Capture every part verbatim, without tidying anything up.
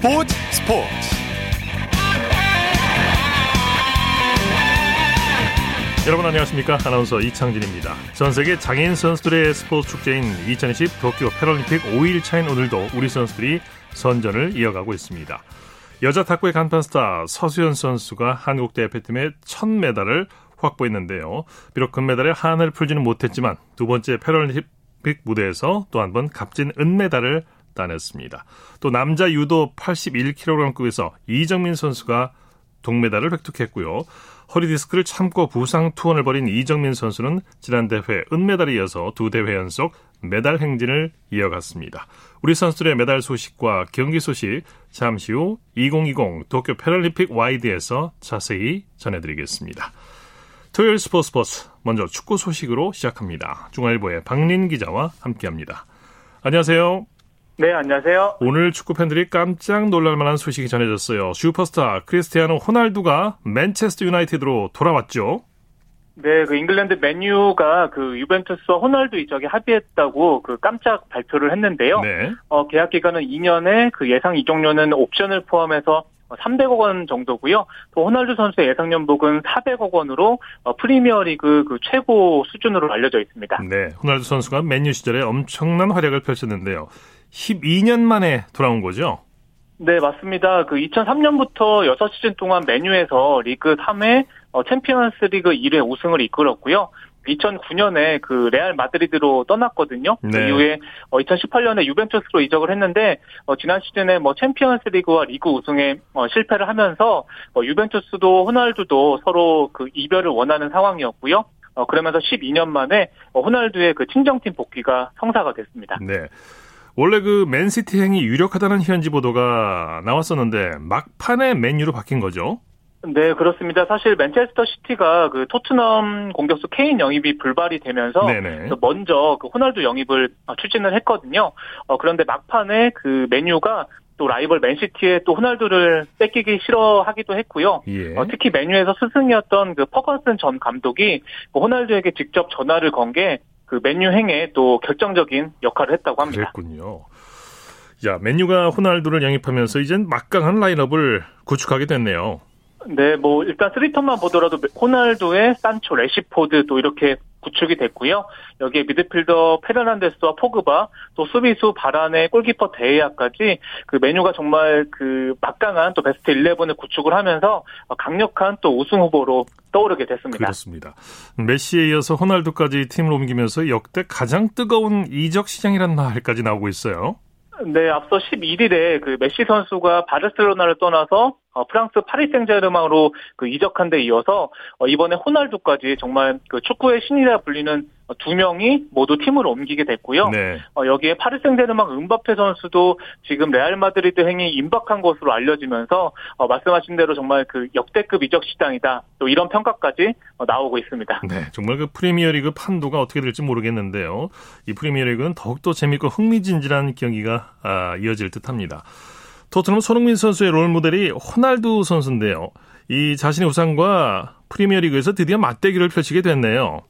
스포츠 스포츠 여러분 안녕하십니까? 아나운서 이창진입니다. 전세계 장애인 선수들의 스포츠 축제인 이천이십 도쿄 패럴림픽 오 일차인 오늘도 우리 선수들이 선전을 이어가고 있습니다. 여자 탁구의 간판스타 서수연 선수가 한국 대표팀의 첫 메달을 확보했는데요. 비록 금메달에 한을 풀지는 못했지만 두 번째 패럴림픽 무대에서 또 한 번 값진 은메달을 따냈습니다. 또 남자 유도 팔십일 킬로그램급에서 이정민 선수가 동메달을 획득했고요. 허리디스크를 참고 부상 투혼을 벌인 이정민 선수는 지난 대회 은메달에 이어서 두 대회 연속 메달 행진을 이어갔습니다. 우리 선수들의 메달 소식과 경기 소식 잠시 후 이천이십 도쿄 패럴림픽 와이드에서 자세히 전해드리겠습니다. 토요일 스포츠 스포츠 먼저 축구 소식으로 시작합니다. 중앙일보의 박린 기자와 함께합니다. 안녕하세요. 네, 안녕하세요. 오늘 축구 팬들이 깜짝 놀랄만한 소식이 전해졌어요. 슈퍼스타 크리스티아누 호날두가 맨체스터 유나이티드로 돌아왔죠. 네, 그 잉글랜드 맨유가 그 유벤투스와 호날두 이적에 합의했다고 그 깜짝 발표를 했는데요. 네. 어, 계약 기간은 이 년에 그 예상 이적료는 옵션을 포함해서 삼백억 원 정도고요. 또 호날두 선수의 예상 연봉은 사백억 원으로 어, 프리미어리그 그 최고 수준으로 알려져 있습니다. 네, 호날두 선수가 맨유 시절에 엄청난 활약을 펼쳤는데요. 십이 년 만에 돌아온 거죠? 네, 맞습니다. 그 이천삼 년부터 여섯 시즌 동안 맨유에서 리그 삼 회 어, 챔피언스리그 일 회 우승을 이끌었고요. 이천구 년에 그 레알 마드리드로 떠났거든요. 네. 그 이후에 어, 이천십팔 년에 유벤투스로 이적을 했는데 어, 지난 시즌에 뭐 챔피언스리그와 리그 우승에 어, 실패를 하면서 어, 유벤투스도 호날두도 서로 그 이별을 원하는 상황이었고요. 어, 그러면서 십이 년 만에 어, 호날두의 그 친정팀 복귀가 성사가 됐습니다. 네. 원래 그 맨시티 행이 유력하다는 현지 보도가 나왔었는데 막판에 맨유로 바뀐 거죠? 네, 그렇습니다. 사실 맨체스터 시티가 그 토트넘 공격수 케인 영입이 불발이 되면서 네네. 먼저 그 호날두 영입을 추진을 했거든요. 어, 그런데 막판에 그 맨유가 또 라이벌 맨시티에 또 호날두를 뺏기기 싫어하기도 했고요. 예. 어, 특히 맨유에서 스승이었던 그 퍼거슨 전 감독이 그 호날두에게 직접 전화를 건 게 그 맨유 행에 또 결정적인 역할을 했다고 합니다. 그랬군요. 야, 맨유가 호날두를 영입하면서 이젠 막강한 라인업을 구축하게 됐네요. 네, 뭐 일단 쓰리톱만 보더라도 호날두의 산초, 레시포드 또 이렇게 구축이 됐고요. 여기에 미드필더 페르난데스와 포그바, 또 수비수 바란의 골키퍼 데이아까지 그 메뉴가 정말 그 막강한 또 베스트 십일을 구축을 하면서 강력한 또 우승 후보로 떠오르게 됐습니다. 그렇습니다. 메시에 이어서 호날두까지 팀을 옮기면서 역대 가장 뜨거운 이적 시장이란 말까지 나오고 있어요. 네, 앞서 십일 일에 그 메시 선수가 바르셀로나를 떠나서 어, 프랑스 파리 생제르맹으로 그 이적한 데 이어서 어, 이번에 호날두까지 정말 그 축구의 신이라 불리는 어, 두 명이 모두 팀을 옮기게 됐고요. 네. 어, 여기에 파리 생제르맹 음바페 선수도 지금 레알 마드리드 행이 임박한 것으로 알려지면서 어, 말씀하신 대로 정말 그 역대급 이적 시장이다. 또 이런 평가까지 어, 나오고 있습니다. 네, 정말 그 프리미어리그 판도가 어떻게 될지 모르겠는데요. 이 프리미어리그는 더욱더 재밌고 흥미진진한 경기가 아, 이어질 듯합니다. 토트넘 손흥민 선수의 롤모델이 호날두 선수인데요. 이 자신의 우상과 프리미어리그에서 드디어 맞대결을 펼치게 됐네요.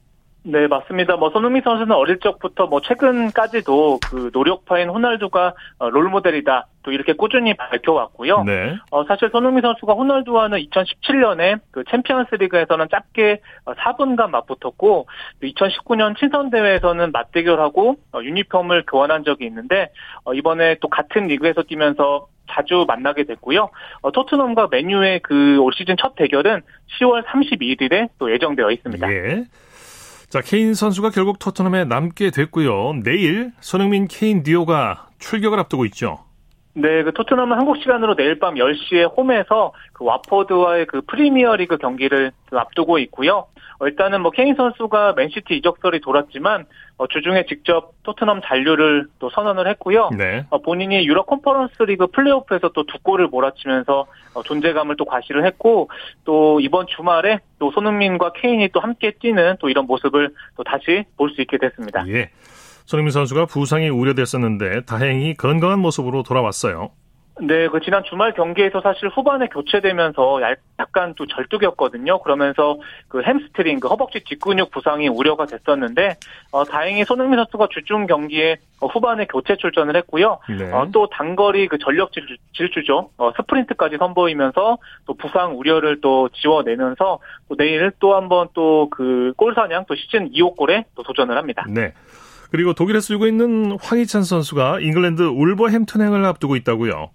네, 맞습니다. 뭐 손흥민 선수는 어릴 적부터 뭐 최근까지도 그 노력파인 호날두가 롤모델이다. 또 이렇게 꾸준히 밝혀왔고요. 네. 어, 사실 손흥민 선수가 호날두와는 이천십칠 년에 그 챔피언스리그에서는 짧게 사 분간 맞붙었고 이천십구 년 친선 대회에서는 맞대결하고 어, 유니폼을 교환한 적이 있는데 어, 이번에 또 같은 리그에서 뛰면서 자주 만나게 됐고요. 어, 토트넘과 맨유의 그 올 시즌 첫 대결은 시월 삼십이 일에 또 예정되어 있습니다. 예. 자, 케인 선수가 결국 토트넘에 남게 됐고요. 내일 손흥민 케인 듀오가 출격을 앞두고 있죠. 네, 그 토트넘은 한국 시간으로 내일 밤 열 시에 홈에서 그 와포드와의 그 프리미어리그 경기를 앞두고 있고요. 어, 일단은 뭐 케인 선수가 맨시티 이적설이 돌았지만 어, 주중에 직접 토트넘 잔류를 또 선언을 했고요. 네. 어, 본인이 유럽 컨퍼런스 리그 플레이오프에서 또 두 골을 몰아치면서 어, 존재감을 또 과시를 했고 또 이번 주말에 또 손흥민과 케인이 또 함께 뛰는 또 이런 모습을 또 다시 볼 수 있게 됐습니다. 예. 손흥민 선수가 부상이 우려됐었는데 다행히 건강한 모습으로 돌아왔어요. 네, 그 지난 주말 경기에서 사실 후반에 교체되면서 약간 또 절뚝이었거든요. 그러면서 그 햄스트링, 그 허벅지 뒷근육 부상이 우려가 됐었는데 어, 다행히 손흥민 선수가 주중 경기에 어, 후반에 교체 출전을 했고요. 네. 어, 또 단거리 그 전력 질주, 질주죠. 어, 스프린트까지 선보이면서 또 부상 우려를 또 지워내면서 또 내일 또 한번 또 그 골사냥 또 시즌 이 호 골에 또 도전을 합니다. 네. 그리고 독일에서 뛰고 있는 황희찬 선수가 잉글랜드 울버햄튼행을 앞두고 있다고요.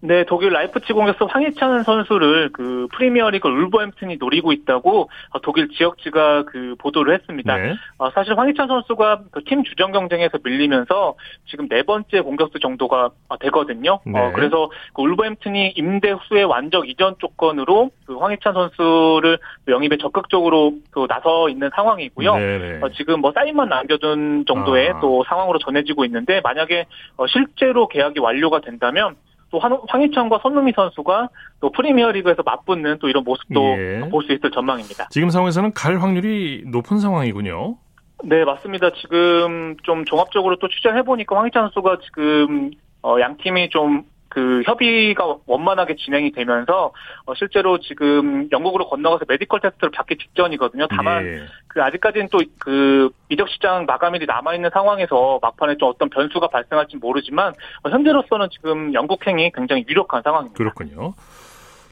네, 독일 라이프치 공격수 황희찬 선수를 그 프리미어리그 울버햄튼이 노리고 있다고 독일 지역지가 그 보도를 했습니다. 네. 어, 사실 황희찬 선수가 그 팀 주전 경쟁에서 밀리면서 지금 네 번째 공격수 정도가 되거든요. 네. 어, 그래서 그 울버햄튼이 임대 후에 완적 이전 조건으로 그 황희찬 선수를 영입에 적극적으로 그 나서 있는 상황이고요. 네. 어, 지금 뭐 사인만 남겨둔 정도의 아. 또 상황으로 전해지고 있는데 만약에 어, 실제로 계약이 완료가 된다면. 또 황희찬과 손흥민 선수가 또 프리미어리그에서 맞붙는 또 이런 모습도 예. 볼 수 있을 전망입니다. 지금 상황에서는 갈 확률이 높은 상황이군요. 네, 맞습니다. 지금 좀 종합적으로 또 취재해 보니까 황희찬 선수가 지금 어, 양 팀이 좀 그 협의가 원만하게 진행이 되면서 어, 실제로 지금 영국으로 건너가서 메디컬 테스트를 받기 직전이거든요. 다만 예. 그 아직까지는 또 그 이적 시장 마감일이 남아 있는 상황에서 막판에 좀 어떤 변수가 발생할지 모르지만 어, 현재로서는 지금 영국행이 굉장히 유력한 상황입니다. 그렇군요.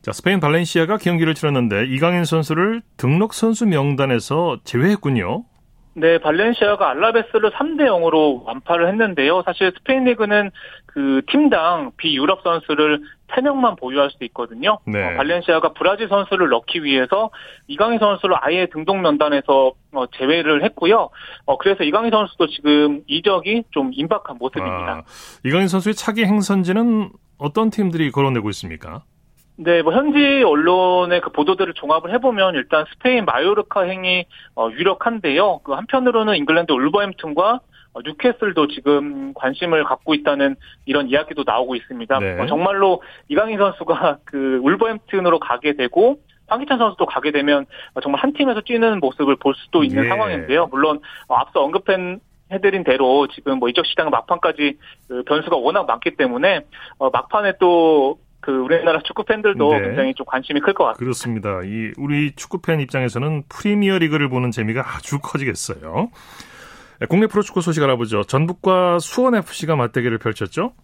자, 스페인 발렌시아가 경기를 치렀는데 이강인 선수를 등록 선수 명단에서 제외했군요. 네, 발렌시아가 알라베스를 삼 대 영으로 완파를 했는데요. 사실 스페인 리그는 그 팀당 비유럽 선수를 세 명만 보유할 수 있거든요. 네. 어, 발렌시아가 브라질 선수를 넣기 위해서 이강인 선수를 아예 등록 명단에서 어, 제외를 했고요. 어, 그래서 이강인 선수도 지금 이적이 좀 임박한 모습입니다. 아, 이강인 선수의 차기 행선지는 어떤 팀들이 거론되고 있습니까? 네, 뭐, 현지 언론의 그 보도들을 종합을 해보면 일단 스페인 마요르카 행이 어, 유력한데요. 그 한편으로는 잉글랜드 울버햄튼과 어, 뉴캐슬도 지금 관심을 갖고 있다는 이런 이야기도 나오고 있습니다. 네. 어, 정말로 이강인 선수가 그 울버햄튼으로 가게 되고 황희찬 선수도 가게 되면 어, 정말 한 팀에서 뛰는 모습을 볼 수도 있는 예. 상황인데요. 물론 어, 앞서 언급한 해드린 대로 지금 뭐 이적 시장 막판까지 그 변수가 워낙 많기 때문에 어, 막판에 또 그 우리나라 축구 팬들도 네. 굉장히 좀 관심이 클 것 같습니다. 그렇습니다. 이 우리 축구 팬 입장에서는 프리미어 리그를 보는 재미가 아주 커지겠어요. 국내 프로축구 소식 알아보죠. 전북과 수원에프씨가 맞대결을 펼쳤죠?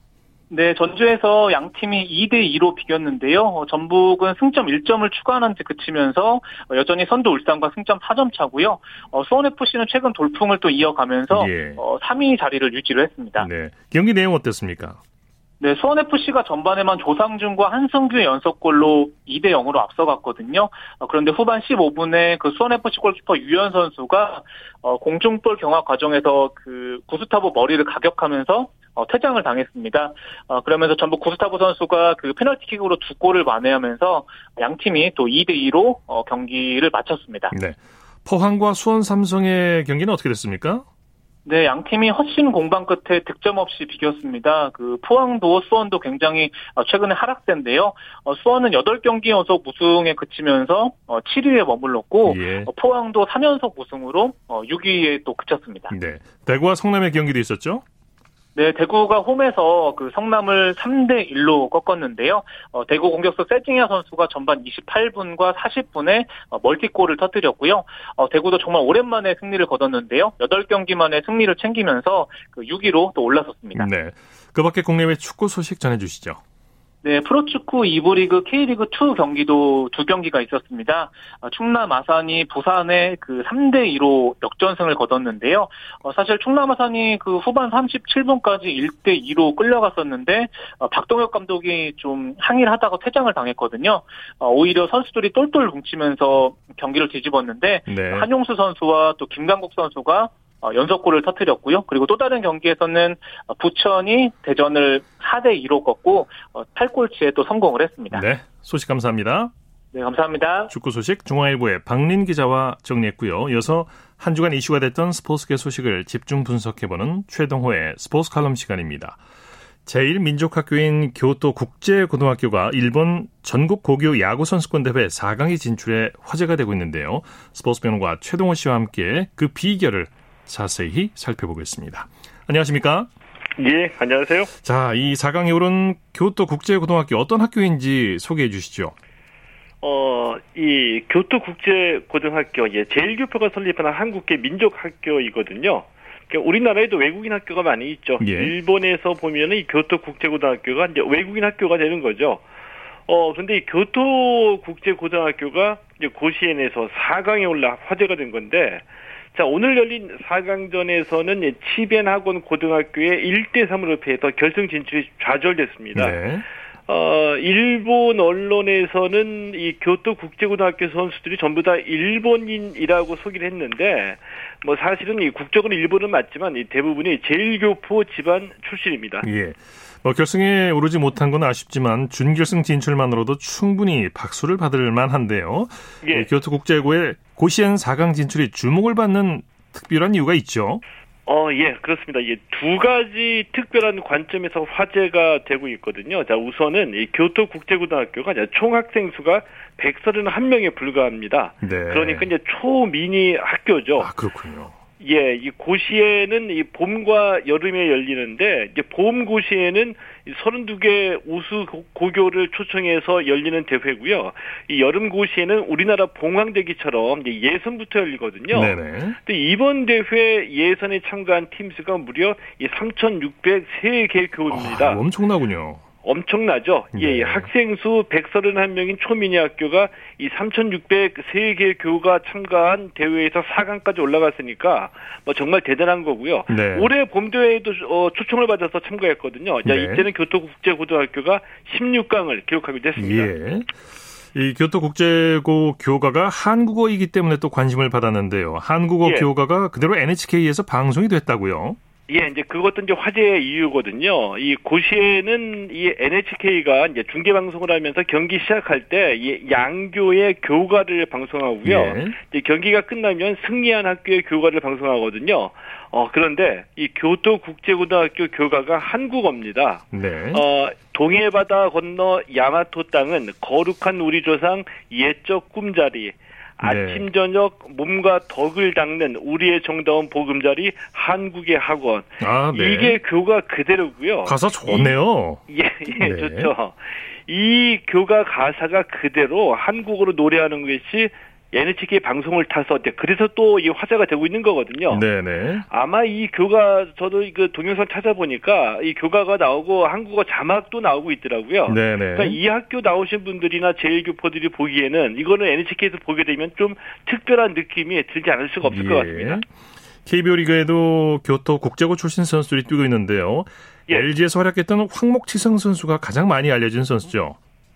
네, 전주에서 양 팀이 이 대 이로 비겼는데요. 전북은 승점 일 점을 추가하는 데 그치면서 여전히 선두 울산과 승점 사 점 차고요. 어, 수원에프씨는 최근 돌풍을 또 이어가면서 예. 어, 삼 위 자리를 유지를 했습니다. 네, 경기 내용 어땠습니까? 네, 수원에프씨가 전반에만 조상준과 한승규의 연속골로 이 대 영으로 앞서갔거든요. 어, 그런데 후반 십오 분에 그 수원에프씨 골키퍼 유현 선수가 어, 공중볼 경합 과정에서 그 구스타보 머리를 가격하면서 어, 퇴장을 당했습니다. 어, 그러면서 전북 구스타보 선수가 그 페널티킥으로 두 골을 만회하면서 양 팀이 또 이 대 이로 어, 경기를 마쳤습니다. 네. 포항과 수원 삼성의 경기는 어떻게 됐습니까? 네, 양 팀이 허신 공방 끝에 득점 없이 비겼습니다. 그 포항도 수원도 굉장히 최근에 하락세인데요. 어, 수원은 여덟 경기 연속 우승에 그치면서 어, 칠 위에 머물렀고 예. 어, 포항도 삼 연속 우승으로 어, 육 위에 또 그쳤습니다. 네, 대구와 성남의 경기도 있었죠? 네, 대구가 홈에서 그 성남을 삼 대 일로 꺾었는데요. 어, 대구 공격수 세징야 선수가 전반 이십팔 분과 사십 분에 어, 멀티골을 터뜨렸고요. 어, 대구도 정말 오랜만에 승리를 거뒀는데요. 여덟 경기 만에 승리를 챙기면서 그 육 위로 또 올라섰습니다. 네, 그 밖에 국내외 축구 소식 전해주시죠. 네, 프로축구 이 부 리그 K리그이 경기도 두 경기가 있었습니다. 충남 아산이 부산에 그 삼 대 이로 역전승을 거뒀는데요. 어, 사실 충남 아산이 그 후반 삼십칠 분까지 일 대 이로 끌려갔었는데 어, 박동혁 감독이 좀 항의를 하다가 퇴장을 당했거든요. 어, 오히려 선수들이 똘똘 뭉치면서 경기를 뒤집었는데 네. 한용수 선수와 또 김강국 선수가 어, 연속골을 터뜨렸고요. 그리고 또 다른 경기에서는 부천이 대전을 사 대 이로 꺾고 어, 탈골치에 또 성공을 했습니다. 네, 소식 감사합니다. 네, 감사합니다. 축구 소식 중앙일보의 박린 기자와 정리했고요. 이어서 한 주간 이슈가 됐던 스포츠계 소식을 집중 분석해보는 최동호의 스포츠 칼럼 시간입니다. 제일민족학교인 교토국제고등학교가 일본 전국 고교 야구선수권대회 사 강에 진출해 화제가 되고 있는데요. 스포츠 변호가 최동호 씨와 함께 그 비결을 자세히 살펴보겠습니다. 안녕하십니까? 예, 안녕하세요. 자, 이 사 강에 오른 교토국제고등학교 어떤 학교인지 소개해 주시죠. 어, 이 교토국제고등학교, 예, 제일교포가 설립한 한국계 민족학교이거든요. 그러니까 우리나라에도 외국인 학교가 많이 있죠. 예. 일본에서 보면은 이 교토국제고등학교가 이제 외국인 학교가 되는 거죠. 어, 근데 이 교토국제고등학교가 이제 고시엔에서 사 강에 올라 화제가 된 건데, 자, 오늘 열린 사 강전에서는 치벤학원 고등학교에 일 대 삼으로 패해서 결승 진출이 좌절됐습니다. 네. 어, 일본 언론에서는 이 교토국제고등학교 선수들이 전부 다 일본인이라고 소개를 했는데, 뭐 사실은 이 국적은 일본은 맞지만 이 대부분이 제일교포 집안 출신입니다. 예. 뭐 결승에 오르지 못한 건 아쉽지만 준결승 진출만으로도 충분히 박수를 받을 만한데요. 예. 교토국제고의 고시엔 사 강 진출이 주목을 받는 특별한 이유가 있죠. 어, 예, 그렇습니다. 이게 두 가지 특별한 관점에서 화제가 되고 있거든요. 자, 우선은 이 교토국제고등학교가 총 학생 수가 백삼십일 명에 불과합니다. 네. 그러니까 이제 초미니 학교죠. 아, 그렇군요. 예, 이 고시에는 이 봄과 여름에 열리는데, 이제 봄 고시에는 서른두 개 우수 고교를 초청해서 열리는 대회고요. 이 여름 고시에는 우리나라 봉황대기처럼 예선부터 열리거든요. 네네. 근데 이번 대회 예선에 참가한 팀 수가 무려 이 삼천육백삼 개 교입니다. 아, 엄청나군요. 엄청나죠? 네. 예, 학생 수 백삼십일 명인 초미니 학교가 이 삼천육백삼 개 교가 참가한 대회에서 사 강까지 올라갔으니까 뭐 정말 대단한 거고요. 네. 올해 봄대회에도 어, 초청을 받아서 참가했거든요. 네. 자, 이때는 교토국제고등학교가 십육 강을 기록하기도 했습니다. 예. 이 교토국제고 교가가 한국어이기 때문에 또 관심을 받았는데요. 한국어 예. 교가가 그대로 엔에이치케이에서 방송이 됐다고요? 예, 이제 그것도 이제 화제의 이유거든요. 이 고시에는 이 엔에이치케이가 이제 중계방송을 하면서 경기 시작할 때 이 양교의 교가를 방송하고요. 예. 이제 경기가 끝나면 승리한 학교의 교가를 방송하거든요. 어, 그런데 이 교토국제고등학교 교가가 한국어입니다. 네. 어, 동해바다 건너 야마토 땅은 거룩한 우리 조상 옛적 꿈자리. 네. 아침 저녁 몸과 덕을 닦는 우리의 정다운 보금자리 한국의 학원. 아, 네. 이게 교가 그대로고요. 가사 좋네요. 예, 예, 네. 좋죠. 이 교가 가사가 그대로 한국어로 노래하는 것이 엔에이치케이 방송을 타서 그래서 또 이 화제가 되고 있는 거거든요. 네네. 아마 이 교가 저도 그 동영상 찾아보니까 이 교가가 나오고 한국어 자막도 나오고 있더라고요. 네네. 그러니까 이 학교 나오신 분들이나 제일교포들이 보기에는 이거는 엔에이치케이에서 보게 되면 좀 특별한 느낌이 들지 않을 수가 없을 예. 것 같습니다. 케이비오 리그에도 교토 국제고 출신 선수들이 뛰고 있는데요. 예. 엘지에서 활약했던 황목치성 선수가 가장 많이 알려진 선수죠.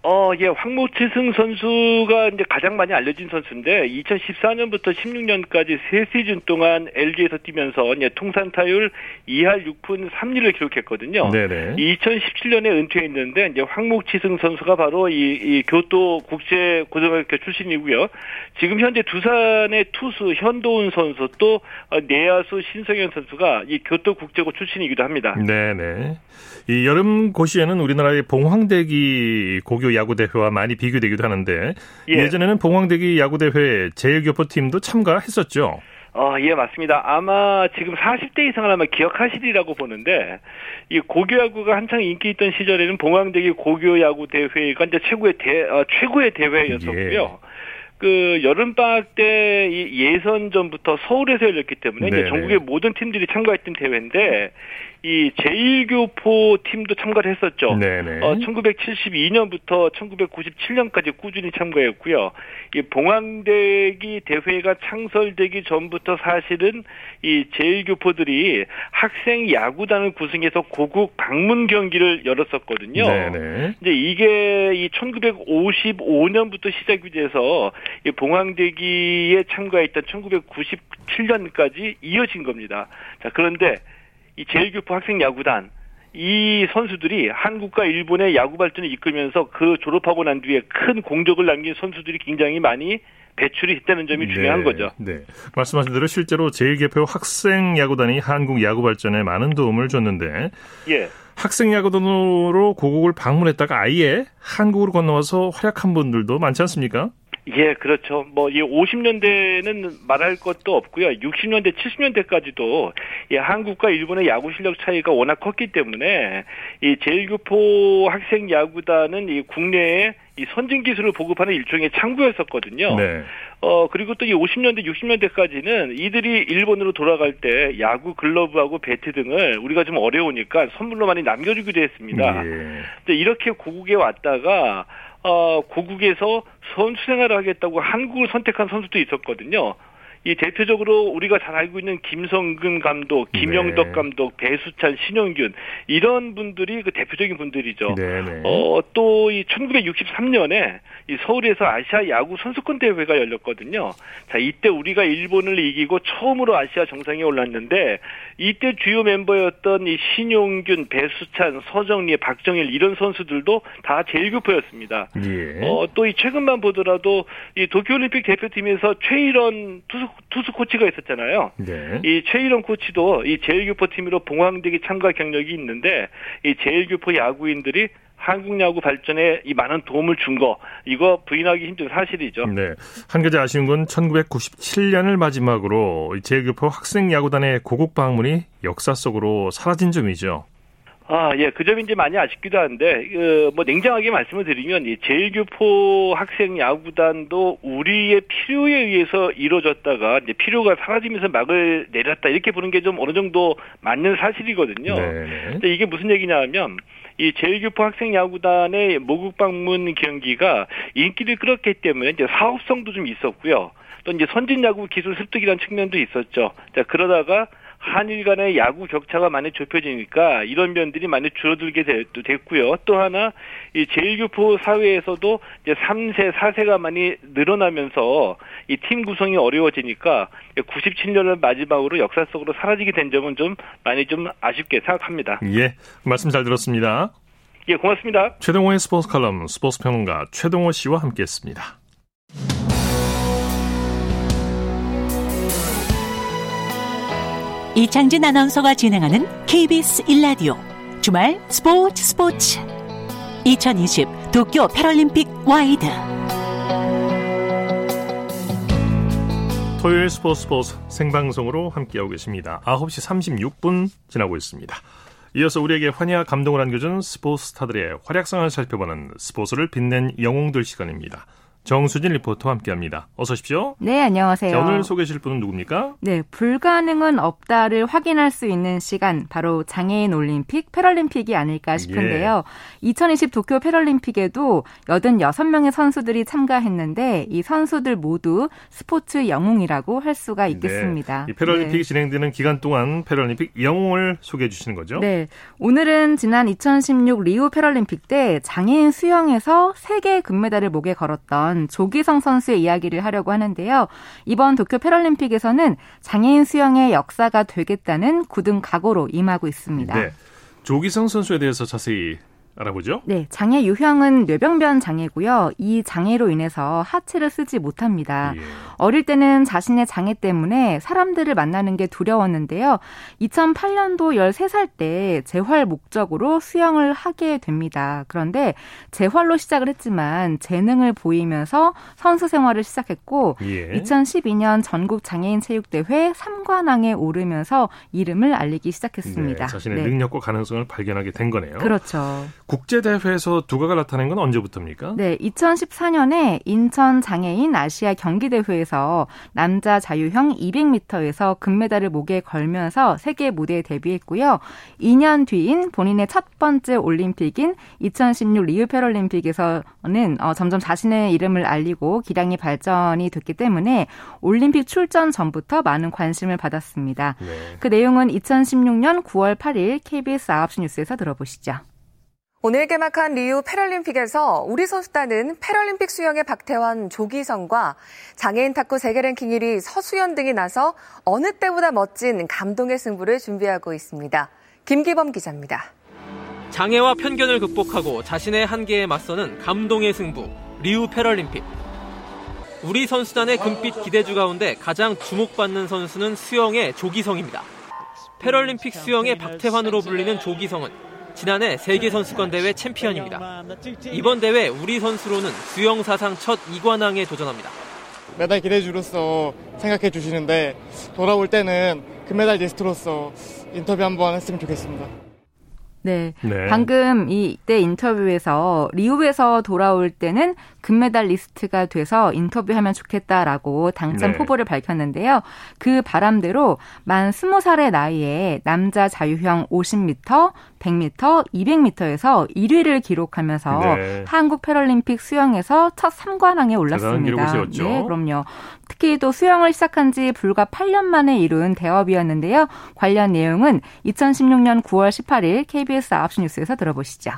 어, 예, 황목치승 선수가 이제 가장 많이 알려진 선수인데, 이천십사 년부터 십육 년까지 세 시즌 동안 엘지에서 뛰면서 이제 통산 타율 이 할 육 푼 삼 리를 기록했거든요. 네네. 이천십칠 년에 은퇴했는데, 이제 황목치승 선수가 바로 이, 이 교토국제고등학교 출신이고요. 지금 현재 두산의 투수 현도훈 선수 또 내야수 신성현 선수가 이 교토국제고 출신이기도 합니다. 네네. 이 여름 고시에는 우리나라의 봉황대기 고교 야구대회와 많이 비교되기도 하는데 예. 예전에는 봉황대기 야구대회에 제일교포팀도 참가했었죠. 어, 예, 맞습니다. 아마 지금 사십 대 이상을 아마 기억하시리라고 보는데, 이 고교야구가 한창 인기 있던 시절에는 봉황대기 고교야구대회가 이제 최고의, 대, 어, 최고의 대회였었고요. 예. 그 여름방학 때 예선전부터 서울에서 열렸기 때문에 이제 전국의 모든 팀들이 참가했던 대회인데 이 제일교포 팀도 참가를 했었죠. 어, 천구백칠십이 년부터 천구백구십칠 년까지 꾸준히 참가했고요. 이 봉황대기 대회가 창설되기 전부터 사실은 이 제일교포들이 학생 야구단을 구성해서 고국 방문 경기를 열었었거든요. 네네. 이제 이게 이 천구백오십오 년부터 시작이 돼서 이 봉황대기에 참가했던 천구백구십칠 년까지 이어진 겁니다. 자, 그런데 이 제일교포 학생 야구단 이 선수들이 한국과 일본의 야구 발전을 이끌면서 그 졸업하고 난 뒤에 큰 공적을 남긴 선수들이 굉장히 많이 배출이 됐다는 점이 네, 중요한 거죠. 네, 말씀하신 대로 실제로 제일교포 학생 야구단이 한국 야구 발전에 많은 도움을 줬는데 예. 학생 야구단으로 고국을 방문했다가 아예 한국으로 건너와서 활약한 분들도 많지 않습니까? 예, 그렇죠. 뭐, 이 오십 년대는 말할 것도 없고요. 육십 년대, 칠십 년대까지도 이 한국과 일본의 야구 실력 차이가 워낙 컸기 때문에 이 제일교포 학생 야구단은 이 국내에 이 선진 기술을 보급하는 일종의 창구였었거든요. 네. 어, 그리고 또 이 오십 년대, 육십 년대까지는 이들이 일본으로 돌아갈 때 야구 글러브하고 배트 등을 우리가 좀 어려우니까 선물로 많이 남겨주기도 했습니다. 예. 근데 이렇게 고국에 왔다가 어, 고국에서 선수 생활을 하겠다고 한국을 선택한 선수도 있었거든요. 이 대표적으로 우리가 잘 알고 있는 김성근 감독, 김영덕 네. 감독, 배수찬, 신용균 이런 분들이 그 대표적인 분들이죠. 네, 네. 어, 또 이 천구백육십삼 년에 이 서울에서 아시아 야구 선수권 대회가 열렸거든요. 자, 이때 우리가 일본을 이기고 처음으로 아시아 정상에 올랐는데 이때 주요 멤버였던 이 신용균, 배수찬, 서정리, 박정일 이런 선수들도 다 제일교포였습니다. 예. 어, 또 이 최근만 보더라도 이 도쿄올림픽 대표팀에서 최일원 투수 투수 코치가 있었잖아요. 네. 이 최일원 코치도 이 제일교포 팀으로 봉황대기 참가 경력이 있는데 이 제일교포 야구인들이 한국 야구 발전에 이 많은 도움을 준 거 이거 부인하기 힘든 사실이죠. 네. 한 가지 아쉬운 건 천구백구십칠 년을 마지막으로 제일교포 학생 야구단의 고국 방문이 역사 속으로 사라진 점이죠. 아, 예, 그 점이 이제 많이 아쉽기도 한데, 그, 뭐, 냉정하게 말씀을 드리면, 이 제일교포 학생 야구단도 우리의 필요에 의해서 이루어졌다가, 이제 필요가 사라지면서 막을 내렸다, 이렇게 보는 게 좀 어느 정도 맞는 사실이거든요. 네. 근데 이게 무슨 얘기냐 하면, 이 제일교포 학생 야구단의 모국 방문 경기가 인기를 끌었기 때문에, 이제 사업성도 좀 있었고요. 또 이제 선진 야구 기술 습득이라는 측면도 있었죠. 자, 그러다가, 한일 간의 야구 격차가 많이 좁혀지니까 이런 면들이 많이 줄어들게 됐고요. 또 하나 이 제일교포 사회에서도 이제 삼 세, 사 세가 많이 늘어나면서 이 팀 구성이 어려워지니까 구십칠 년을 마지막으로 역사 속으로 사라지게 된 점은 좀 많이 좀 아쉽게 생각합니다. 예, 말씀 잘 들었습니다. 예, 고맙습니다. 최동호의 스포츠 칼럼, 스포츠 평론가 최동호 씨와 함께했습니다. 이창진 아나운서가 진행하는 케이비에스 일 라디오 주말 스포츠 스포츠 이천이십 도쿄 패럴림픽 와이드 토요일 스포츠 스포츠 생방송으로 함께하고 계십니다. 아홉 시 삼십육 분 지나고 있습니다. 이어서 우리에게 환희와 감동을 안겨준 스포츠 스타들의 활약상을 살펴보는 스포츠를 빛낸 영웅들 시간입니다. 정수진 리포터와 함께합니다. 어서 오십시오. 네, 안녕하세요. 자, 오늘 소개해 주실 분은 누굽니까? 네, 불가능은 없다를 확인할 수 있는 시간, 바로 장애인 올림픽, 패럴림픽이 아닐까 싶은데요. 예. 이천이십 도쿄 패럴림픽에도 팔십육 명의 선수들이 참가했는데 이 선수들 모두 스포츠 영웅이라고 할 수가 있겠습니다. 네, 이 패럴림픽이 네. 진행되는 기간 동안 패럴림픽 영웅을 소개해 주시는 거죠? 네, 오늘은 지난 이천십육 리우 패럴림픽 때 장애인 수영에서 세 개의 금메달을 목에 걸었던 조기성 선수의 이야기를 하려고 하는데요. 이번 도쿄 패럴림픽에서는 장애인 수영의 역사가 되겠다는 굳은 각오로 임하고 있습니다. 네, 조기성 선수에 대해서 자세히 알아보죠. 네, 장애 유형은 뇌병변 장애고요. 이 장애로 인해서 하체를 쓰지 못합니다. 예. 어릴 때는 자신의 장애 때문에 사람들을 만나는 게 두려웠는데요. 이천팔 년도 열세 살 때 재활 목적으로 수영을 하게 됩니다. 그런데 재활로 시작을 했지만 재능을 보이면서 선수 생활을 시작했고 예. 이천십이 년 전국 장애인 체육대회 삼관왕에 오르면서 이름을 알리기 시작했습니다. 네, 자신의 네. 능력과 가능성을 발견하게 된 거네요. 그렇죠. 국제대회에서 두각을 나타낸 건 언제부터입니까? 네, 이천십사 년에 인천 장애인 아시아 경기대회에서 남자 자유형 이백 미터에서 금메달을 목에 걸면서 세계 무대에 데뷔했고요. 이 년 뒤인 본인의 첫 번째 올림픽인 이천십육 리우 패럴림픽에서는 어, 점점 자신의 이름을 알리고 기량이 발전이 됐기 때문에 올림픽 출전 전부터 많은 관심을 받았습니다. 네. 그 내용은 이천십육 년 구월 팔일 케이비에스 아홉 시 뉴스에서 들어보시죠. 오늘 개막한 리우 패럴림픽에서 우리 선수단은 패럴림픽 수영의 박태환, 조기성과 장애인 탁구 세계 랭킹 일 위 서수연 등이 나서 어느 때보다 멋진 감동의 승부를 준비하고 있습니다. 김기범 기자입니다. 장애와 편견을 극복하고 자신의 한계에 맞서는 감동의 승부, 리우 패럴림픽. 우리 선수단의 금빛 기대주 가운데 가장 주목받는 선수는 수영의 조기성입니다. 패럴림픽 수영의 박태환으로 불리는 조기성은 지난해 세계선수권대회 챔피언입니다. 이번 대회 우리 선수로는 수영 사상 첫 이관왕에 도전합니다. 메달 기대주로서 생각해 주시는데 돌아올 때는 금메달 리스트로서 인터뷰 한번 했으면 좋겠습니다. 네. 네. 방금 이때 인터뷰에서 리우에서 돌아올 때는 금메달 리스트가 돼서 인터뷰하면 좋겠다라고 당찬 네. 포부를 밝혔는데요. 그 바람대로 만 스무 살의 나이에 남자 자유형 오십 미터, 백 미터, 이백 미터에서 일 위를 기록하면서 네. 한국 패럴림픽 수영에서 첫 삼관왕에 올랐습니다. 네, 그럼요. 특히 또 수영을 시작한 지 불과 팔 년 만에 이룬 대업이었는데요. 관련 내용은 이천십육 년 구월 십팔일 케이비에스 아홉 시 뉴스에서 들어보시죠.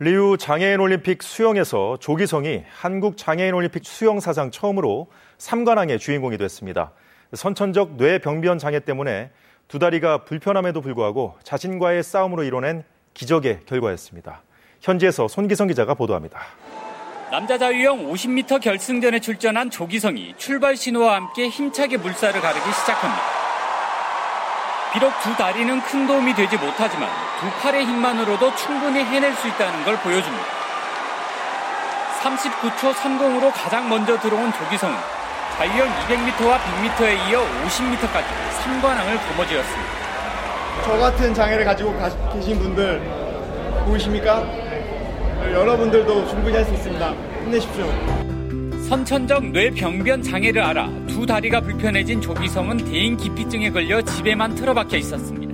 리우 장애인 올림픽 수영에서 조기성이 한국 장애인 올림픽 수영 사상 처음으로 삼관왕의 주인공이 됐습니다. 선천적 뇌병변 장애 때문에 두 다리가 불편함에도 불구하고 자신과의 싸움으로 이뤄낸 기적의 결과였습니다. 현지에서 손기성 기자가 보도합니다. 남자 자유형 오십 미터 결승전에 출전한 조기성이 출발 신호와 함께 힘차게 물살을 가르기 시작합니다. 비록 두 다리는 큰 도움이 되지 못하지만 두 팔의 힘만으로도 충분히 해낼 수 있다는 걸 보여줍니다. 삼십구 초 삼십으로 가장 먼저 들어온 조기성은 자유형 이백 미터와 백 미터에 이어 오십 미터까지 삼관왕을 거머쥐었습니다. 저 같은 장애를 가지고 계신 분들 보이십니까? 여러분들도 충분히 할 수 있습니다. 힘내십시오. 선천적 뇌병변 장애를 알아 두 다리가 불편해진 조기성은 대인 기피증에 걸려 집에만 틀어박혀 있었습니다.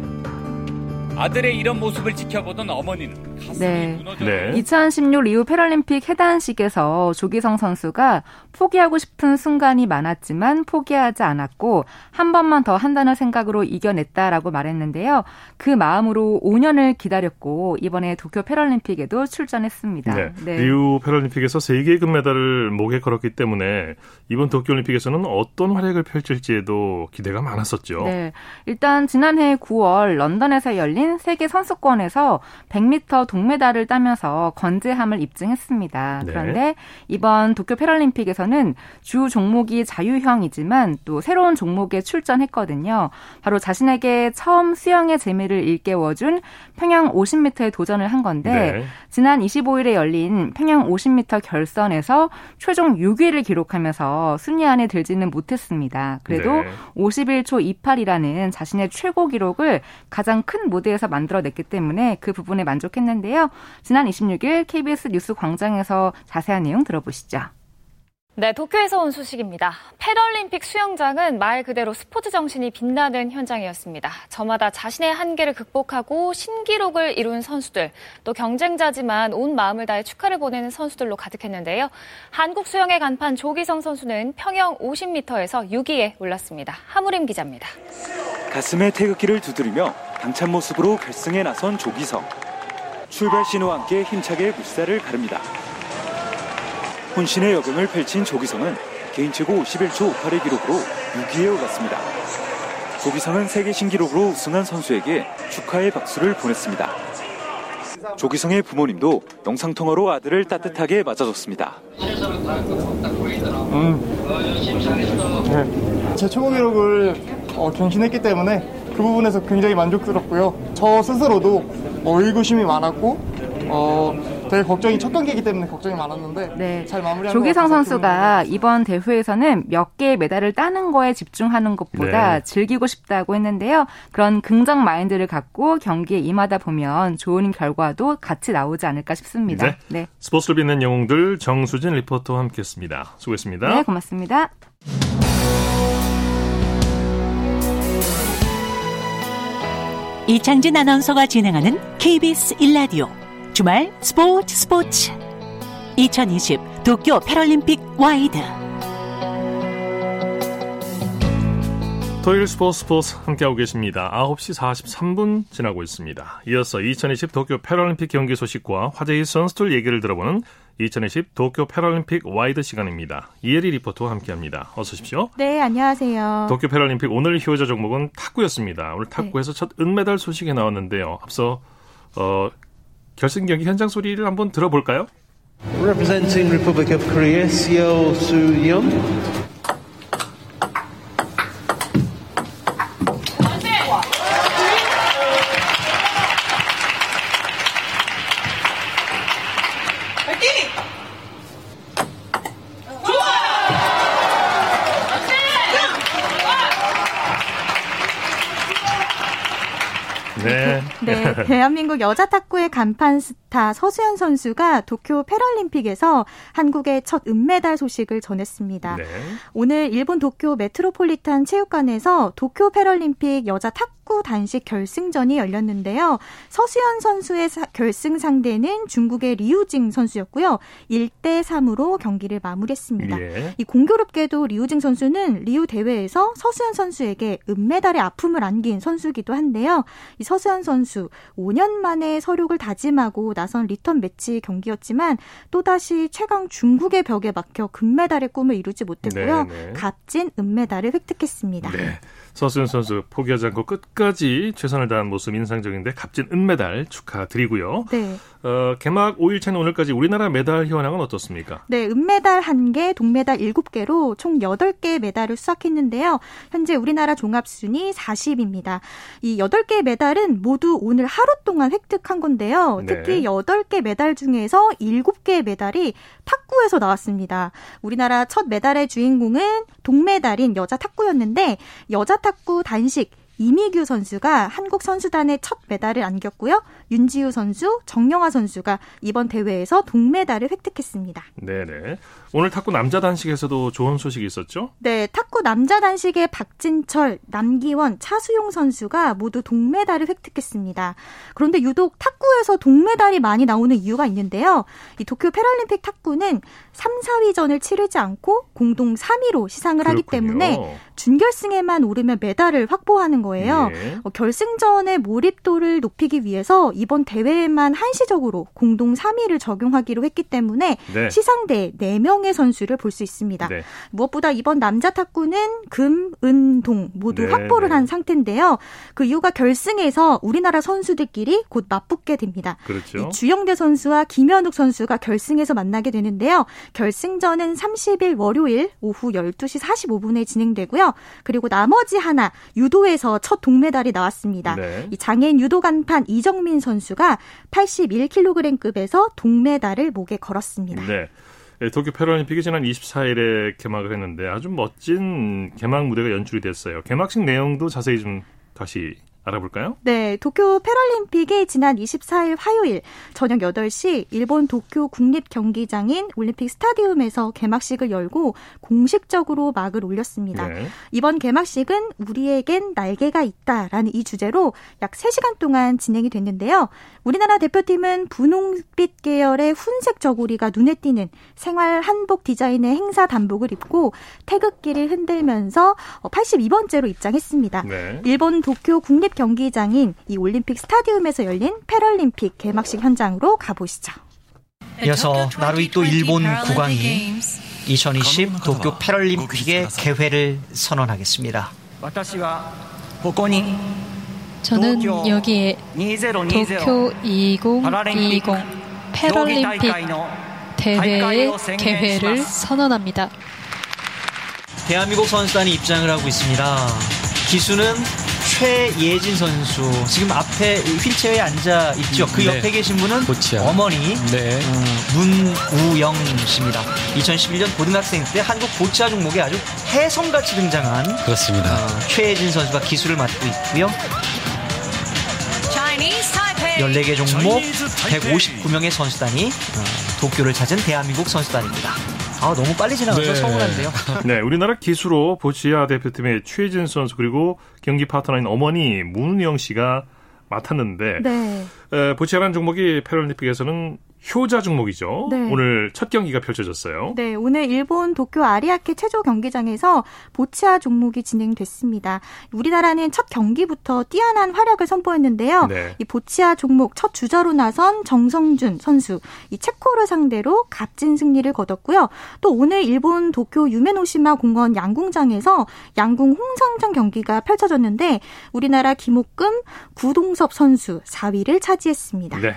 아들의 이런 모습을 지켜보던 어머니는 가슴이 네. 무너져. 네. 이천십육 리우 패럴림픽 해단식에서 조기성 선수가 포기하고 싶은 순간이 많았지만 포기하지 않았고 한 번만 더 한다는 생각으로 이겨냈다라고 말했는데요. 그 마음으로 오 년을 기다렸고 이번에 도쿄 패럴림픽에도 출전했습니다. 네. 네. 리우 패럴림픽에서 세 개의 금메달을 목에 걸었기 때문에 이번 도쿄올림픽에서는 어떤 활약을 펼칠지에도 기대가 많았었죠. 네. 일단 지난해 구월 런던에서 열린 세계 선수권에서 백 미터 동메달을 따면서 건재함을 입증했습니다. 네. 그런데 이번 도쿄 패럴림픽에서는 주 종목이 자유형이지만 또 새로운 종목에 출전했거든요. 바로 자신에게 처음 수영의 재미를 일깨워준 평양 오십 미터에 도전을 한 건데 네. 지난 이십오일에 열린 평양 오십 미터 결선에서 최종 육 위를 기록하면서 순위 안에 들지는 못했습니다. 그래도 네. 오십일 초 이십팔이라는 자신의 최고 기록을 가장 큰 모습 에서 만들어냈기 때문에 그 부분에 만족했는데요. 지난 이십육일 케이비에스 뉴스 광장에서 자세한 내용 들어보시죠. 네, 도쿄에서 온 소식입니다. 패럴림픽 수영장은 말 그대로 스포츠 정신이 빛나는 현장이었습니다. 저마다 자신의 한계를 극복하고 신기록을 이룬 선수들, 또 경쟁자지만 온 마음을 다해 축하를 보내는 선수들로 가득했는데요. 한국 수영의 간판 조기성 선수는 평영 오십 미터에서 육 위에 올랐습니다. 하무림 기자입니다. 가슴에 태극기를 두드리며 당찬 모습으로 결승에 나선 조기성. 출발 신호와 함께 힘차게 물살을 가릅니다. 혼신의 여경을 펼친 조기성은 개인 최고 오십일 초 오십팔의 기록으로 육 위에 올랐습니다. 조기성은 세계 신기록으로 우승한 선수에게 축하의 박수를 보냈습니다. 조기성의 부모님도 영상통화로 아들을 따뜻하게 맞아줬습니다. 음. 네. 제 최고 기록을 어, 경신했기 때문에 그 부분에서 굉장히 만족스럽고요. 저 스스로도 뭐 의구심이 많았고 어, 되게 걱정이 첫 경기이기 때문에 걱정이 많았는데 네. 잘 마무리한 조기성 선수가 이번 대회에서는 몇 개의 메달을 따는 거에 집중하는 것보다 네. 즐기고 싶다고 했는데요. 그런 긍정 마인드를 갖고 경기에 임하다 보면 좋은 결과도 같이 나오지 않을까 싶습니다. 네. 네. 스포츠를 빛낸 영웅들 정수진 리포터와 함께했습니다. 수고했습니다. 네, 고맙습니다. 이창진 아나운서가 진행하는 케이비에스 일 라디오 주말 스포츠 스포츠 이천이십 도쿄 패럴림픽 와이드 토요일 스포츠 스포츠 함께하고 계십니다. 아홉 시 사십삼 분 지나고 있습니다. 이어서 이천이십 도쿄 패럴림픽 경기 소식과 화제의 선수들 얘기를 들어보는 이천이십 도쿄 패럴림픽 와이드 시간입니다. 이혜리 리포터와 함께합니다. 어서 오십시오. 네, 안녕하세요. 도쿄 패럴림픽 오늘 효자 종목은 탁구였습니다. 오늘 탁구에서 네. 첫 은메달 소식이 나왔는데요. 앞서 어, 결승 경기 현장 소리를 한번 들어볼까요? Representing Republic of Korea, Seo Soo-yeon. 네. 네, 대한민국 여자 탁구의 간판 스타 서수연 선수가 도쿄 패럴림픽에서 한국의 첫 은메달 소식을 전했습니다. 네. 오늘 일본 도쿄 메트로폴리탄 체육관에서 도쿄 패럴림픽 여자 탁구 단식 결승전이 열렸는데요. 서수연 선수의 사, 결승 상대는 중국의 리우징 선수였고요. 일 대 삼으로 경기를 마무리했습니다. 예. 이 공교롭게도 리우징 선수는 리우 대회에서 서수연 선수에게 은메달의 아픔을 안긴 선수이기도 한데요. 이 서수연 선수 오 년 만에 서륙을 다짐하고 나선 리턴 매치 경기였지만 또다시 최강 중국의 벽에 막혀 금메달의 꿈을 이루지 못했고요. 네네. 값진 은메달을 획득했습니다. 네. 서수연 선수 포기하지 않고 끝까지 최선을 다한 모습 인상적인데 값진 은메달 축하드리고요. 네. 어, 개막 오 일차는 오늘까지 우리나라 메달 현황은 어떻습니까? 네, 은메달 한 개, 동메달 일곱 개로 총 여덟 개의 메달을 수확했는데요. 현재 우리나라 종합순위 사십입니다. 이 여덟 개의 메달은 모두 오늘 하루 동안 획득한 건데요. 특히 네. 여덟 개 메달 중에서 일곱 개의 메달이 탁구에서 나왔습니다. 우리나라 첫 메달의 주인공은 동메달인 여자 탁구였는데 여자 탁구 단식 이미규 선수가 한국 선수단의 첫 메달을 안겼고요. 윤지우 선수, 정영아 선수가 이번 대회에서 동메달을 획득했습니다. 네네. 오늘 탁구 남자 단식에서도 좋은 소식이 있었죠? 네. 탁구 남자 단식의 박진철, 남기원, 차수용 선수가 모두 동메달을 획득했습니다. 그런데 유독 탁구에서 동메달이 많이 나오는 이유가 있는데요. 이 도쿄 패럴림픽 탁구는 삼, 사위전을 치르지 않고 공동 삼 위로 시상을 그렇군요. 하기 때문에 준결승에만 오르면 메달을 확보하는 거예요. 예. 어, 결승전의 몰입도를 높이기 위해서 이번 대회에만 한시적으로 공동 삼 위를 적용하기로 했기 때문에 네. 시상대에 네 명의 선수를 볼 수 있습니다. 네. 무엇보다 이번 남자 탁구는 금, 은, 동 모두 네. 확보를 한 상태인데요. 그 이유가 결승에서 우리나라 선수들끼리 곧 맞붙게 됩니다. 그렇죠. 주영대 선수와 김현욱 선수가 결승에서 만나게 되는데요. 결승전은 삼십일 월요일 오후 열두 시 사십오 분에 진행되고요. 그리고 나머지 하나 유도에서 첫 동메달이 나왔습니다. 네. 이 장애인 유도 간판 이정민 선수가 팔십일 킬로그램급에서 동메달을 목에 걸었습니다. 네. 도쿄 패럴림픽이 지난 이십사 일에 개막을 했는데 아주 멋진 개막 무대가 연출이 됐어요. 개막식 내용도 자세히 좀 다시 알아볼까요? 네, 도쿄 패럴림픽이 지난 이십사 일 화요일 저녁 여덟 시 일본 도쿄 국립경기장인 올림픽 스타디움에서 개막식을 열고 공식적으로 막을 올렸습니다. 네. 이번 개막식은 우리에겐 날개가 있다라는 이 주제로 약 세 시간 동안 진행이 됐는데요. 우리나라 대표팀은 분홍빛 계열의 훈색 저고리가 눈에 띄는 생활 한복 디자인의 행사 단복을 입고 태극기를 흔들면서 팔십이 번째로 입장했습니다. 네. 일본 도쿄 국립 경기장인 이 올림픽 스타디움에서 열린 패럴림픽 개막식 현장으로 가보시죠. 이어서 나루이토 일본 국왕이 이천이십 도쿄 패럴림픽의 개회를 선언하겠습니다. 저는 여기에 도쿄 이천이십 패럴림픽 대회의 개회를 선언합니다. 대한민국 선수단이 입장을 하고 있습니다. 기수는 최예진 선수 지금 앞에 휠체어에 앉아 있죠. 그 옆에 네. 계신 분은 고치야. 어머니 네. 문우영 씨입니다. 이천십일 년 고등학생 때 한국 보츠아 종목에 아주 혜성같이 등장한 그렇습니다. 어, 최예진 선수가 기수를 맡고 있고요. 열네 개 종목 백오십구 명의 선수단이 도쿄를 찾은 대한민국 선수단입니다. 아, 너무 빨리 지나가서 네. 서운한데요. 네, 우리나라 기수로 보츠아 대표팀의 최진 선수 그리고 경기 파트너인 어머니 문은영 씨가 맡았는데 네. 에, 보츠아라는 종목이 패럴림픽에서는 효자 종목이죠. 네. 오늘 첫 경기가 펼쳐졌어요. 네, 오늘 일본 도쿄 아리아케 체조 경기장에서 보츠아 종목이 진행됐습니다. 우리나라는 첫 경기부터 뛰어난 활약을 선보였는데요. 네. 이 보츠아 종목 첫 주자로 나선 정성준 선수, 이 체코를 상대로 값진 승리를 거뒀고요. 또 오늘 일본 도쿄 유메노시마 공원 양궁장에서 양궁 홍성전 경기가 펼쳐졌는데 우리나라 김옥금, 구동섭 선수 사 위를 차지했습니다. 네.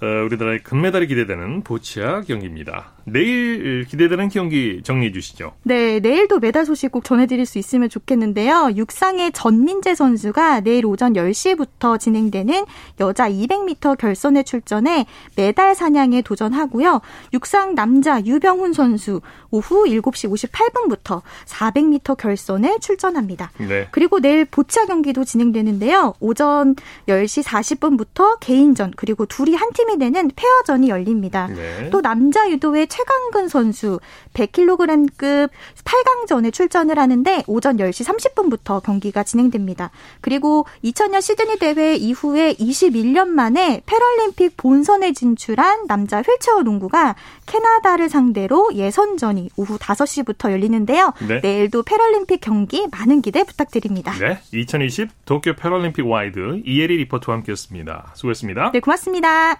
어, 우리나라의 금메달이 기대되는 보츠아 경기입니다. 내일 기대되는 경기 정리해 주시죠. 네, 내일도 메달 소식 꼭 전해드릴 수 있으면 좋겠는데요. 육상의 전민재 선수가 내일 오전 열 시부터 진행되는 여자 이백 미터 결선에 출전해 메달 사냥에 도전하고요. 육상 남자 유병훈 선수 오후 일곱 시 오십팔 분부터 사백 미터 결선에 출전합니다. 네. 그리고 내일 보차 경기도 진행되는데요. 오전 열 시 사십 분부터 개인전 그리고 둘이 한 팀이 되는 페어전이 열립니다. 네. 또 남자 유도의 최강근 선수 백 킬로그램급 팔 강전에 출전을 하는데 오전 열 시 삼십 분부터 경기가 진행됩니다. 그리고 이천 년 시드니 대회 이후에 이십일 년 만에 패럴림픽 본선에 진출한 남자 휠체어 농구가 캐나다를 상대로 예선전이 오후 다섯 시부터 열리는데요. 네. 내일도 패럴림픽 경기 많은 기대 부탁드립니다. 네, 이천이십 도쿄 패럴림픽 와이드 이혜리 리포터와 함께했습니다. 수고했습니다. 네, 고맙습니다.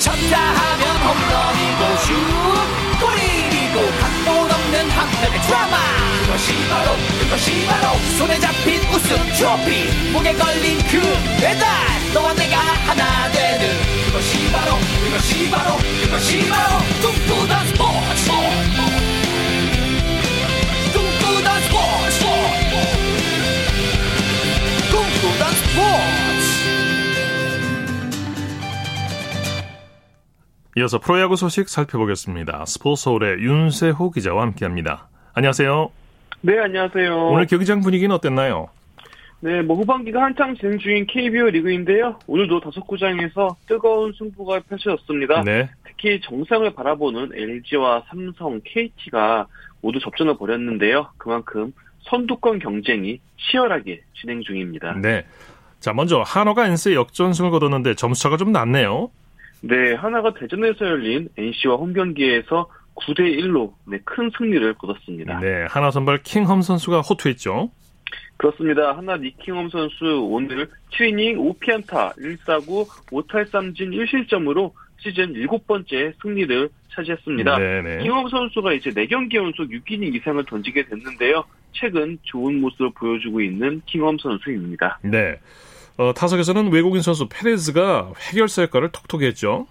쳤다 하면 홈런이고 슛 골이고 각본 없는 한편의 드라마 그것이 바로 그것이 바로 손에 잡힌 우승 트로피 목에 걸린 그 배달 너와 내가 하나 되는 그것이 바로 그것이 바로 그것이 바로 꿈꾸던 스포츠 꿈꾸던 스포츠 꿈꾸던 스포츠 이어서 프로야구 소식 살펴보겠습니다. 스포츠 서울의 윤세호 기자와 함께합니다. 안녕하세요. 네, 안녕하세요. 오늘 경기장 분위기는 어땠나요? 네, 뭐 후반기가 한창 진행 중인 케이비오 리그인데요. 오늘도 다섯 구장에서 뜨거운 승부가 펼쳐졌습니다. 네. 특히 정상을 바라보는 엘지와 삼성, 케이티가 모두 접전을 벌였는데요. 그만큼 선두권 경쟁이 치열하게 진행 중입니다. 네. 자, 먼저 한화가 엔씨의 역전승을 거뒀는데 점수차가 좀 났네요. 네, 하나가 대전에서 열린 엔씨와 홈경기에서 구 대 일로 네, 큰 승리를 거뒀습니다. 네, 하나 선발 킹홈 선수가 호투했죠? 그렇습니다. 하나 니킹홈 선수 오늘 칠 이닝 오 피안타 일 사구 오 탈삼진 일 실점으로 시즌 일곱 번째 승리를 차지했습니다. 네네. 킹홈 선수가 이제 네 경기 연속 육 이닝 이상을 던지게 됐는데요. 최근 좋은 모습을 보여주고 있는 킹홈 선수입니다. 네. 어, 타석에서는 외국인 선수 페레즈가 해결사 역할을 톡톡히 했죠.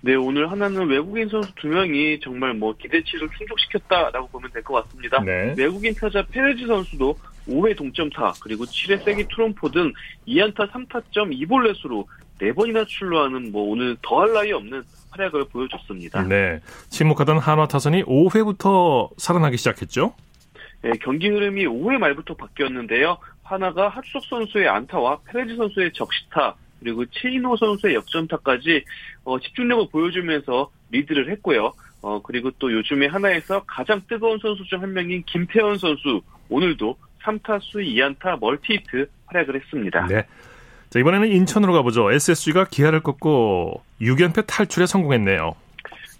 네, 오늘 하나는 외국인 선수 두 명이 정말 뭐 기대치를 충족시켰다라고 보면 될 것 같습니다. 네. 외국인 타자 페레즈 선수도 오 회 동점타 그리고 칠 회 세기 트롬포 등 이 안타 삼 타점 이 볼넷으로 네 번이나 출루하는 뭐 오늘 더할 나위 없는 활약을 보여줬습니다. 네, 침묵하던 한화 타선이 오 회부터 살아나기 시작했죠. 네, 경기 흐름이 오 회 말부터 바뀌었는데요. 하나가 하추석 선수의 안타와 페레즈 선수의 적시타 그리고 체인호 선수의 역전타까지 어, 집중력을 보여주면서 리드를 했고요. 어, 그리고 또 요즘에 하나에서 가장 뜨거운 선수 중 한 명인 김태현 선수 오늘도 삼 타수 이 안타 멀티히트 활약을 했습니다. 네. 자, 이번에는 인천으로 가보죠. 에스에스지가 기아를 꺾고 육 연패 탈출에 성공했네요.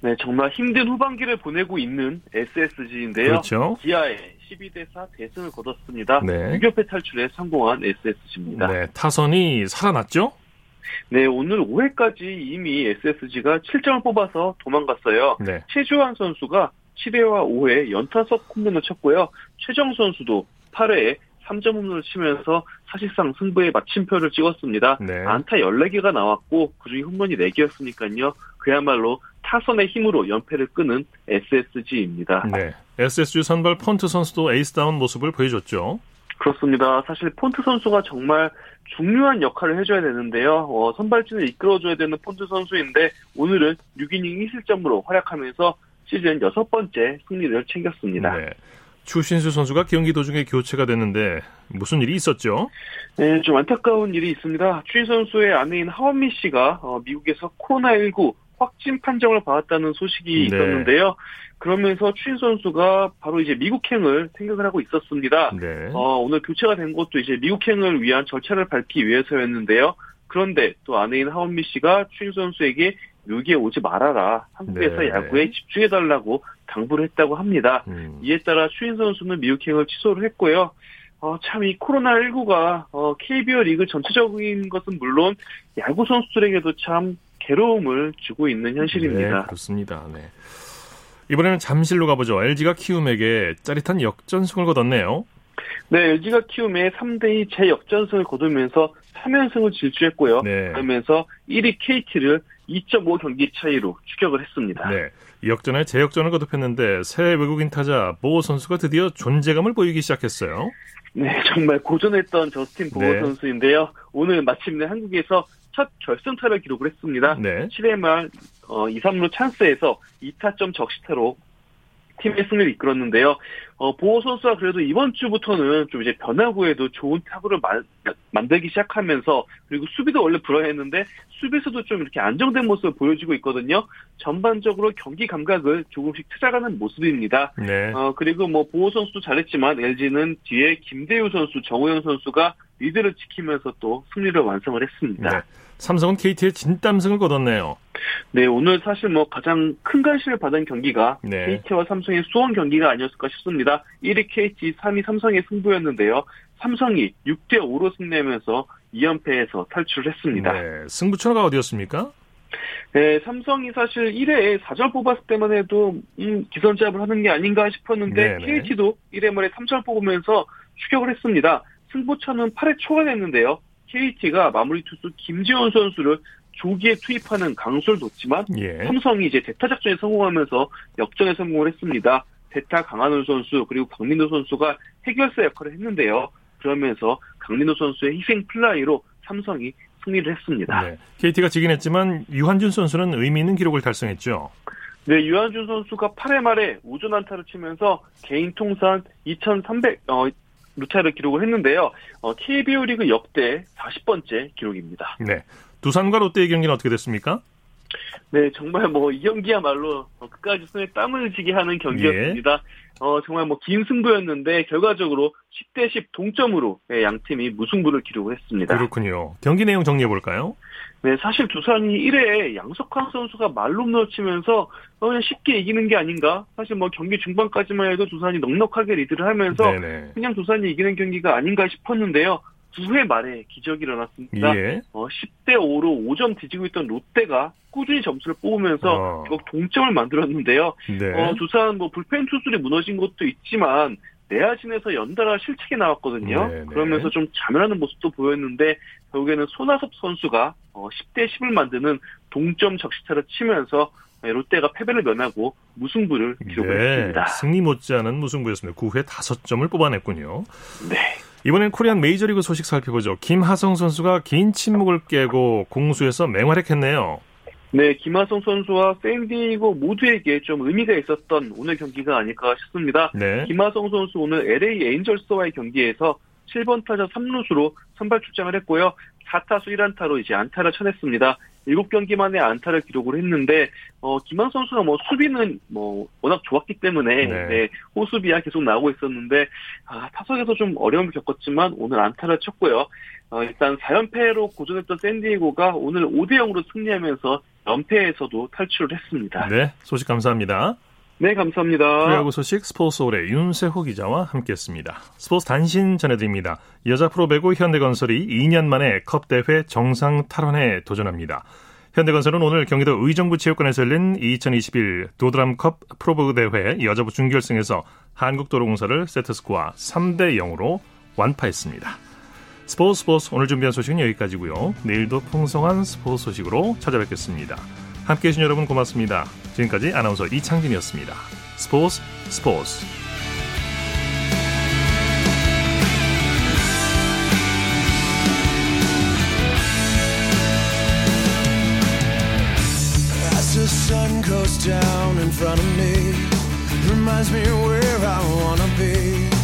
네, 정말 힘든 후반기를 보내고 있는 에스에스지인데요. 그렇죠. 기아의 십이 대 사 대승을 거뒀습니다. 네. 육 연패 탈출에 성공한 에스에스지입니다. 네, 타선이 살아났죠? 네, 오늘 오 회까지 이미 에스에스지가 칠 점을 뽑아서 도망갔어요. 네. 최주환 선수가 칠 회와 오 회 연타석 홈런을 쳤고요. 최정 선수도 팔 회에 삼 점 홈런을 치면서 사실상 승부에 마침표를 찍었습니다. 네. 안타 열네 개가 나왔고 그중에 홈런이 네 개였으니까요. 그야말로 타선의 힘으로 연패를 끄는 에스에스지입니다. 네, 에스에스지 선발 폰트 선수도 에이스다운 모습을 보여줬죠. 그렇습니다. 사실 폰트 선수가 정말 중요한 역할을 해줘야 되는데요. 어, 선발진을 이끌어줘야 되는 폰트 선수인데 오늘은 육 이닝 일 실점으로 활약하면서 시즌 여섯 번째 승리를 챙겼습니다. 네. 추신수 선수가 경기 도중에 교체가 됐는데 무슨 일이 있었죠? 네, 좀 안타까운 일이 있습니다. 추신 선수의 아내인 하원미 씨가 어, 미국에서 코로나십구 확진 판정을 받았다는 소식이 있었는데요. 네. 그러면서 추인 선수가 바로 이제 미국행을 생각을 하고 있었습니다. 네. 어, 오늘 교체가 된 것도 이제 미국행을 위한 절차를 밟기 위해서였는데요. 그런데 또 아내인 하원미 씨가 추인 선수에게 여기에 오지 말아라. 한국에서 네. 야구에 집중해달라고 당부를 했다고 합니다. 음. 이에 따라 추인 선수는 미국행을 취소를 했고요. 어, 참 이 코로나십구가 어, 케이비오 리그 전체적인 것은 물론 야구 선수들에게도 참 괴로움을 주고 있는 현실입니다. 네, 그렇습니다. 네. 이번에는 잠실로 가보죠. 엘지가 키움에게 짜릿한 역전승을 거뒀네요. 네, 엘지가 키움에 삼 대 이 재역전승을 거두면서 삼 연승을 질주했고요. 네. 그러면서 일 위 케이티를 이 점 오 경기 차이로 추격을 했습니다. 네, 역전에 재역전을 거듭했는데 새 외국인 타자 보호 선수가 드디어 존재감을 보이기 시작했어요. 네, 정말 고전했던 저스틴 보호 네. 선수인데요. 오늘 마침내 한국에서 첫 결승타를 기록을 했습니다. 네. 칠 회 말 어, 이, 삼루 찬스에서 이 타점 적시타로 팀의 승리를 이끌었는데요. 어, 보호 선수가 그래도 이번 주부터는 좀 이제 변화구에도 좋은 타구를 마, 만들기 시작하면서, 그리고 수비도 원래 불안했는데 수비에서도 좀 이렇게 안정된 모습을 보여주고 있거든요. 전반적으로 경기 감각을 조금씩 찾아가는 모습입니다. 네. 어, 그리고 뭐 보호 선수도 잘했지만 엘지는 뒤에 김대유 선수, 정우영 선수가 리드를 지키면서 또 승리를 완성을 했습니다. 네. 삼성은 케이티의 진땀승을 거뒀네요. 네, 오늘 사실 뭐 가장 큰 관심을 받은 경기가 네. 케이티와 삼성의 수원 경기가 아니었을까 싶습니다. 일 위 케이티, 삼 위 삼성의 승부였는데요. 삼성이 육 대 오로 승리하면서 이 연패에서 탈출을 했습니다. 네, 승부처가 어디였습니까? 네, 삼성이 사실 일 회에 사 점 뽑았을 때만 해도 음, 기선제압을 하는 게 아닌가 싶었는데 네네. 케이티도 일 회 말에 삼 점 뽑으면서 추격을 했습니다. 승부처는 팔 회 초가 됐는데요. 케이티가 마무리 투수 김지원 선수를 조기에 투입하는 강수를 뒀지만 예. 삼성이 이제 대타 작전에 성공하면서 역전에 성공을 했습니다. 대타 강한울 선수 그리고 강민호 선수가 해결사 역할을 했는데요. 그러면서 강민호 선수의 희생 플라이로 삼성이 승리를 했습니다. 네. 케이티가 지긴 했지만 유한준 선수는 의미 있는 기록을 달성했죠. 네, 유한준 선수가 팔 회 말에 우전 안타를 치면서 개인 통산 이천삼백 어, 루타를 기록을 했는데요. 어, 케이비오 리그 역대 사십 번째 기록입니다. 네, 두산과 롯데의 경기는 어떻게 됐습니까? 네, 정말 뭐 이 경기야말로 끝까지 손에 땀을 흘리게 하는 경기였습니다. 예. 어, 정말 뭐 긴 승부였는데 결과적으로 십 대 십 동점으로 양 팀이 무승부를 기록했습니다. 그렇군요. 경기 내용 정리해볼까요? 네, 사실 두산이 일 회에 양석환 선수가 말홈런을 치면서 그냥 쉽게 이기는 게 아닌가? 사실 뭐 경기 중반까지만 해도 두산이 넉넉하게 리드를 하면서 네네. 그냥 두산이 이기는 경기가 아닌가 싶었는데요. 두 회 말에 기적이 일어났습니다. 예. 어, 십 대 오로 오 점 뒤지고 있던 롯데가 꾸준히 점수를 뽑으면서 어. 결국 동점을 만들었는데요. 네. 어, 두산 뭐 불펜 투수들이 무너진 것도 있지만 내야진에서 연달아 실책이 나왔거든요. 네네. 그러면서 좀 자멸하는 모습도 보였는데 결국에는 손아섭 선수가 어, 십 대 십을 만드는 동점 적시타를 치면서 롯데가 패배를 면하고 무승부를 기록했습니다. 네. 승리 못지않은 무승부였습니다. 구 회 다섯 점을 뽑아냈군요. 네. 이번엔 코리안 메이저리그 소식 살펴보죠. 김하성 선수가 긴 침묵을 깨고 공수에서 맹활약했네요. 네, 김하성 선수와 샌디에이고 모두에게 좀 의미가 있었던 오늘 경기가 아닐까 싶습니다. 네. 김하성 선수 오늘 엘에이 애인절스와의 경기에서 칠 번 타자 삼루수로 선발 출장을 했고요. 사 타수 일 안타로 이제 안타를 쳐냈습니다. 일곱 경기 만에 안타를 기록을 했는데 어, 김한 선수가 뭐 수비는 뭐 워낙 좋았기 때문에 네. 네, 호수비야 계속 나오고 있었는데 아, 타석에서 좀 어려움을 겪었지만 오늘 안타를 쳤고요. 어, 일단 사 연패로 고전했던 샌디에고가 오늘 오 대 영으로 승리하면서 연패에서도 탈출을 했습니다. 네, 소식 감사합니다. 네, 감사합니다. 프로야구 소식 스포츠홀의 윤세호 기자와 함께했습니다. 스포츠 단신 전해드립니다. 여자 프로배구 현대건설이 이 년 만에 컵대회 정상 탈환에 도전합니다. 현대건설은 오늘 경기도 의정부체육관에서 열린 이천이십일 도드람컵 프로배구 대회 여자부 준결승에서 한국도로공사를 세트스코어 삼 대 영으로 완파했습니다. 스포츠 스포츠 오늘 준비한 소식은 여기까지고요. 내일도 풍성한 스포츠 소식으로 찾아뵙겠습니다. 함께해 주신 여러분 고맙습니다. 지금까지 아나운서 이창진이었습니다. 스포츠 스포츠. As the sun goes down in front of me, reminds me where I wanna be.